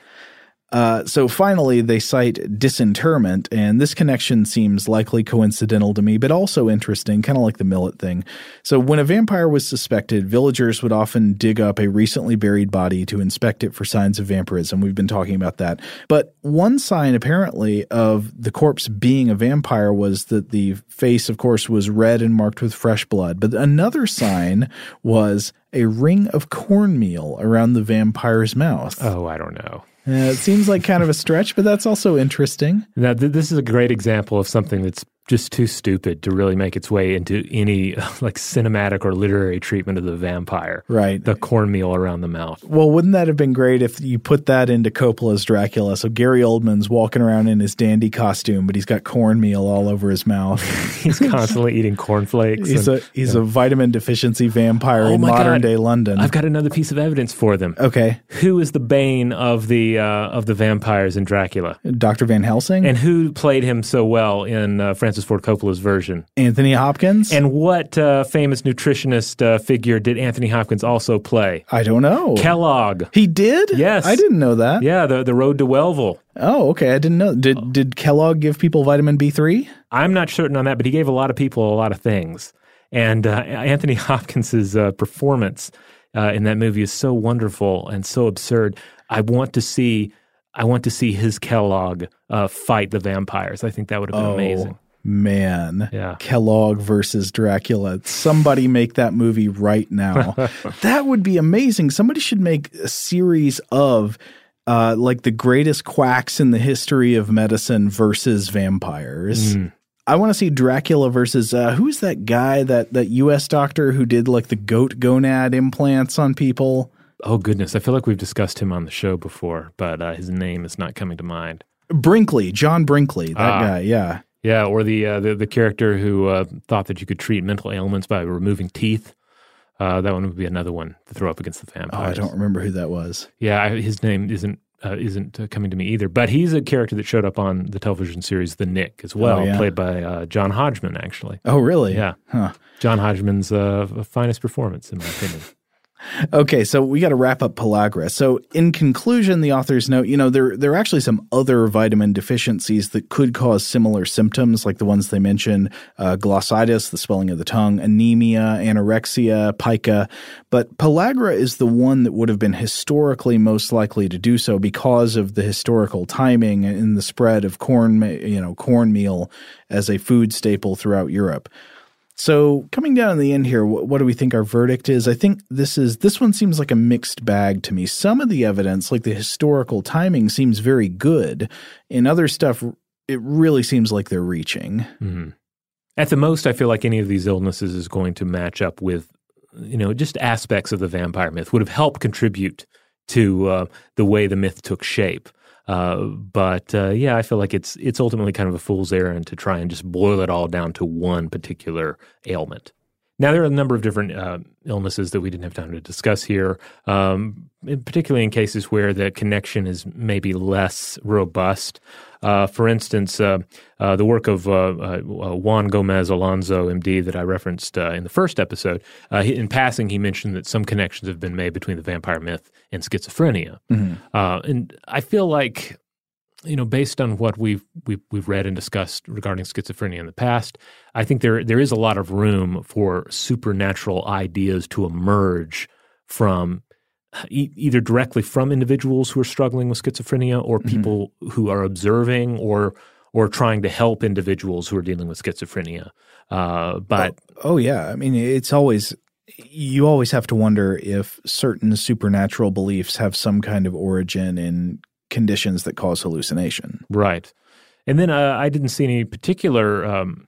Uh, so finally, they cite disinterment, and this connection seems likely coincidental to me, but also interesting, kind of like the millet thing. So when a vampire was suspected, villagers would often dig up a recently buried body to inspect it for signs of vampirism. We've been talking about that. But one sign, apparently, of the corpse being a vampire was that the face, of course, was red and marked with fresh blood. But another sign was a ring of cornmeal around the vampire's mouth. Oh, I don't know. Yeah, it seems like kind of a stretch, but that's also interesting. Now, th- this is a great example of something that's just too stupid to really make its way into any like cinematic or literary treatment of the vampire. Right. The cornmeal around the mouth. Well, wouldn't that have been great if you put that into Coppola's Dracula? So Gary Oldman's walking around in his dandy costume, but he's got cornmeal all over his mouth. He's constantly eating cornflakes. He's, and, a, he's yeah. a vitamin deficiency vampire oh in modern God. day London. I've got another piece of evidence for them. Okay. Who is the bane of the uh, of the vampires in Dracula? Doctor Van Helsing? And who played him so well in uh, France? Francis Ford Coppola's version. Anthony Hopkins? And what uh, famous nutritionist uh, figure did Anthony Hopkins also play? I don't know. Kellogg. He did? Yes. I didn't know that. Yeah, the, the Road to Wellville. Oh, okay. I didn't know. Did, oh. did Kellogg give people vitamin B three? I'm not certain on that, but he gave a lot of people a lot of things. And uh, Anthony Hopkins' uh, performance uh, in that movie is so wonderful and so absurd. I want to see, I want to see his Kellogg uh, fight the vampires. I think that would have been oh. amazing. Man, yeah. Kellogg versus Dracula. Somebody make that movie right now. That would be amazing. Somebody should make a series of uh, like the greatest quacks in the history of medicine versus vampires. Mm. I want to see Dracula versus uh, – who's that guy, that, that U S doctor who did like the goat gonad implants on people? Oh, goodness. I feel like we've discussed him on the show before, but uh, his name is not coming to mind. Brinkley, John Brinkley, that ah. guy, yeah. Yeah, or the, uh, the the character who uh, thought that you could treat mental ailments by removing teeth. Uh, that one would be another one to throw up against the vampires. Oh, I don't remember who that was. Yeah, I, his name isn't uh, isn't uh, coming to me either. But he's a character that showed up on the television series The Nick as well, oh, yeah. played by uh, John Hodgman, actually. Oh, really? Yeah. Huh. John Hodgman's uh, finest performance, in my opinion. Okay, so we got to wrap up pellagra. So in conclusion, the authors note, you know, there there are actually some other vitamin deficiencies that could cause similar symptoms, like the ones they mentioned, uh, glossitis, the swelling of the tongue, anemia, anorexia, pica. But pellagra is the one that would have been historically most likely to do so because of the historical timing and the spread of corn, you know, cornmeal as a food staple throughout Europe. So coming down to the end here, what do we think our verdict is? I think this is this one seems like a mixed bag to me. Some of the evidence, like the historical timing, seems very good. In other stuff, it really seems like they're reaching. Mm-hmm. At the most, I feel like any of these illnesses is going to match up with, you know, just aspects of the vampire myth would have helped contribute to uh, the way the myth took shape. Uh, but uh, yeah, I feel like it's it's ultimately kind of a fool's errand to try and just boil it all down to one particular ailment. Now, there are a number of different uh, illnesses that we didn't have time to discuss here, um, particularly in cases where the connection is maybe less robust. Uh, for instance, uh, uh, the work of uh, uh, Juan Gomez Alonso, M D, that I referenced uh, in the first episode, uh, in passing, he mentioned that some connections have been made between the vampire myth and schizophrenia. Mm-hmm. Uh, and I feel like, you know, based on what we've, we've we've read and discussed regarding schizophrenia in the past, I think there there is a lot of room for supernatural ideas to emerge from e- either directly from individuals who are struggling with schizophrenia or people mm-hmm. who are observing or or trying to help individuals who are dealing with schizophrenia. Uh, but oh, oh yeah, I mean, it's always. You always have to wonder if certain supernatural beliefs have some kind of origin in conditions that cause hallucination. Right. And then uh, I didn't see any particular um,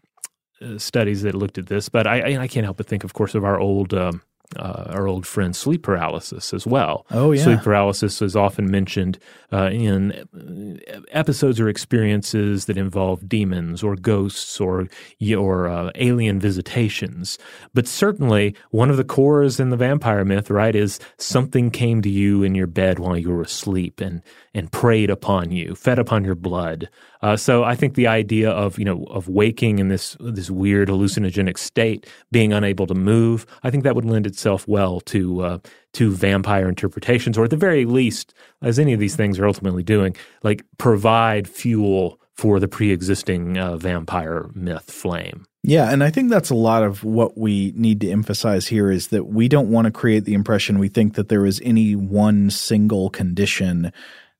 studies that looked at this, but I, I can't help but think, of course, of our old um, uh, our old friend sleep paralysis as well. Oh, yeah. Sleep paralysis is often mentioned uh, in episodes or experiences that involve demons or ghosts or, or uh, alien visitations. But certainly one of the cores in the vampire myth, right, is something came to you in your bed while you were asleep and and preyed upon you, fed upon your blood. Uh, so I think the idea of, you know, of waking in this this weird hallucinogenic state, being unable to move, I think that would lend itself itself well to uh, to vampire interpretations, or at the very least, as any of these things are ultimately doing, like provide fuel for the pre-existing uh, vampire myth flame. Yeah, and I think that's a lot of what we need to emphasize here is that we don't want to create the impression we think that there is any one single condition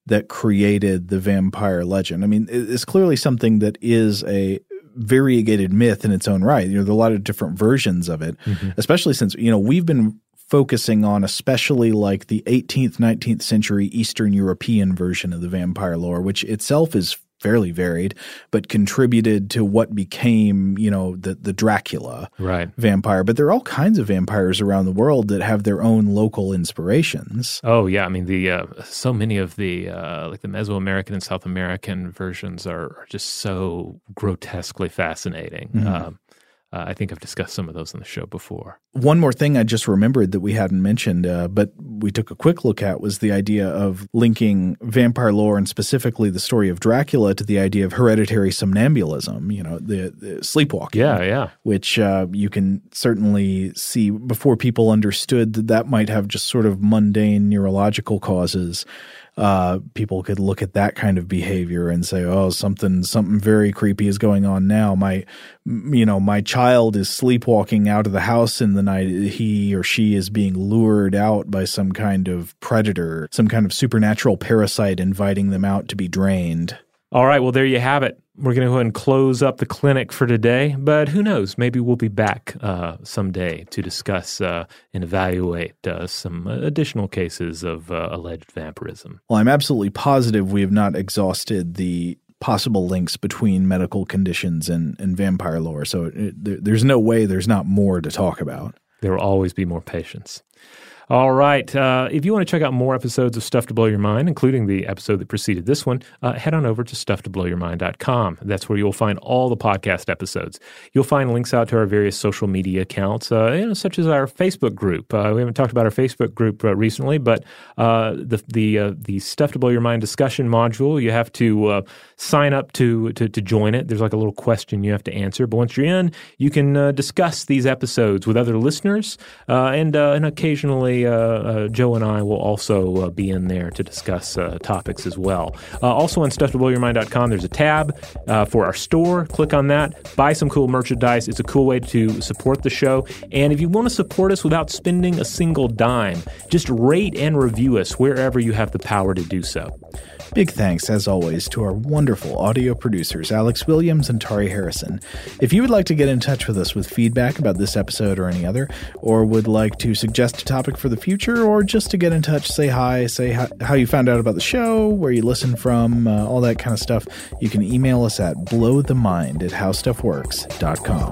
that created the vampire legend. I mean, it's clearly something that is a variegated myth in its own right. You know, there are a lot of different versions of it, mm-hmm. especially since, you know, we've been focusing on especially like the eighteenth, nineteenth century Eastern European version of the vampire lore, which itself is fairly varied, but contributed to what became, you know, the the Dracula right. vampire. But there are all kinds of vampires around the world that have their own local inspirations. Oh yeah, I mean the uh, so many of the uh, like the Mesoamerican and South American versions are, are just so grotesquely fascinating. Mm-hmm. Um, Uh, I think I've discussed some of those on the show before. One more thing I just remembered that we hadn't mentioned, uh, but we took a quick look at, was the idea of linking vampire lore and specifically the story of Dracula to the idea of hereditary somnambulism, you know, the, the sleepwalking. Yeah, yeah. Which uh, you can certainly see before people understood that that might have just sort of mundane neurological causes. Uh, people could look at that kind of behavior and say, oh, something something very creepy is going on now. My, you know, my child is sleepwalking out of the house in the night. He or she is being lured out by some kind of predator, some kind of supernatural parasite inviting them out to be drained. All right, well, there you have it. We're going to go ahead and close up the clinic for today, but who knows? Maybe we'll be back uh, someday to discuss uh, and evaluate uh, some additional cases of uh, alleged vampirism. Well, I'm absolutely positive we have not exhausted the possible links between medical conditions and, and vampire lore, so it, there, there's no way there's not more to talk about. There will always be more patients. All right. Uh, if you want to check out more episodes of Stuff to Blow Your Mind, including the episode that preceded this one, uh, head on over to stuff to blow your mind dot com. That's where you'll find all the podcast episodes. You'll find links out to our various social media accounts, uh, you know, such as our Facebook group. Uh, we haven't talked about our Facebook group uh, recently, but uh, the the uh, the Stuff to Blow Your Mind discussion module, you have to uh, sign up to, to to join it. There's like a little question you have to answer. But once you're in, you can uh, discuss these episodes with other listeners uh, and, uh, and occasionally Uh, uh, Joe and I will also uh, be in there to discuss uh, topics as well. Uh, also on stuff to blow your mind dot com, there's a tab uh, for our store. Click on that. Buy some cool merchandise. It's a cool way to support the show. And if you want to support us without spending a single dime, just rate and review us wherever you have the power to do so. Big thanks, as always, to our wonderful audio producers, Alex Williams and Tari Harrison. If you would like to get in touch with us with feedback about this episode or any other, or would like to suggest a topic for the future, or just to get in touch, say hi, say hi, how you found out about the show, where you listen from, uh, all that kind of stuff, you can email us at blow the mind at how stuff works dot com.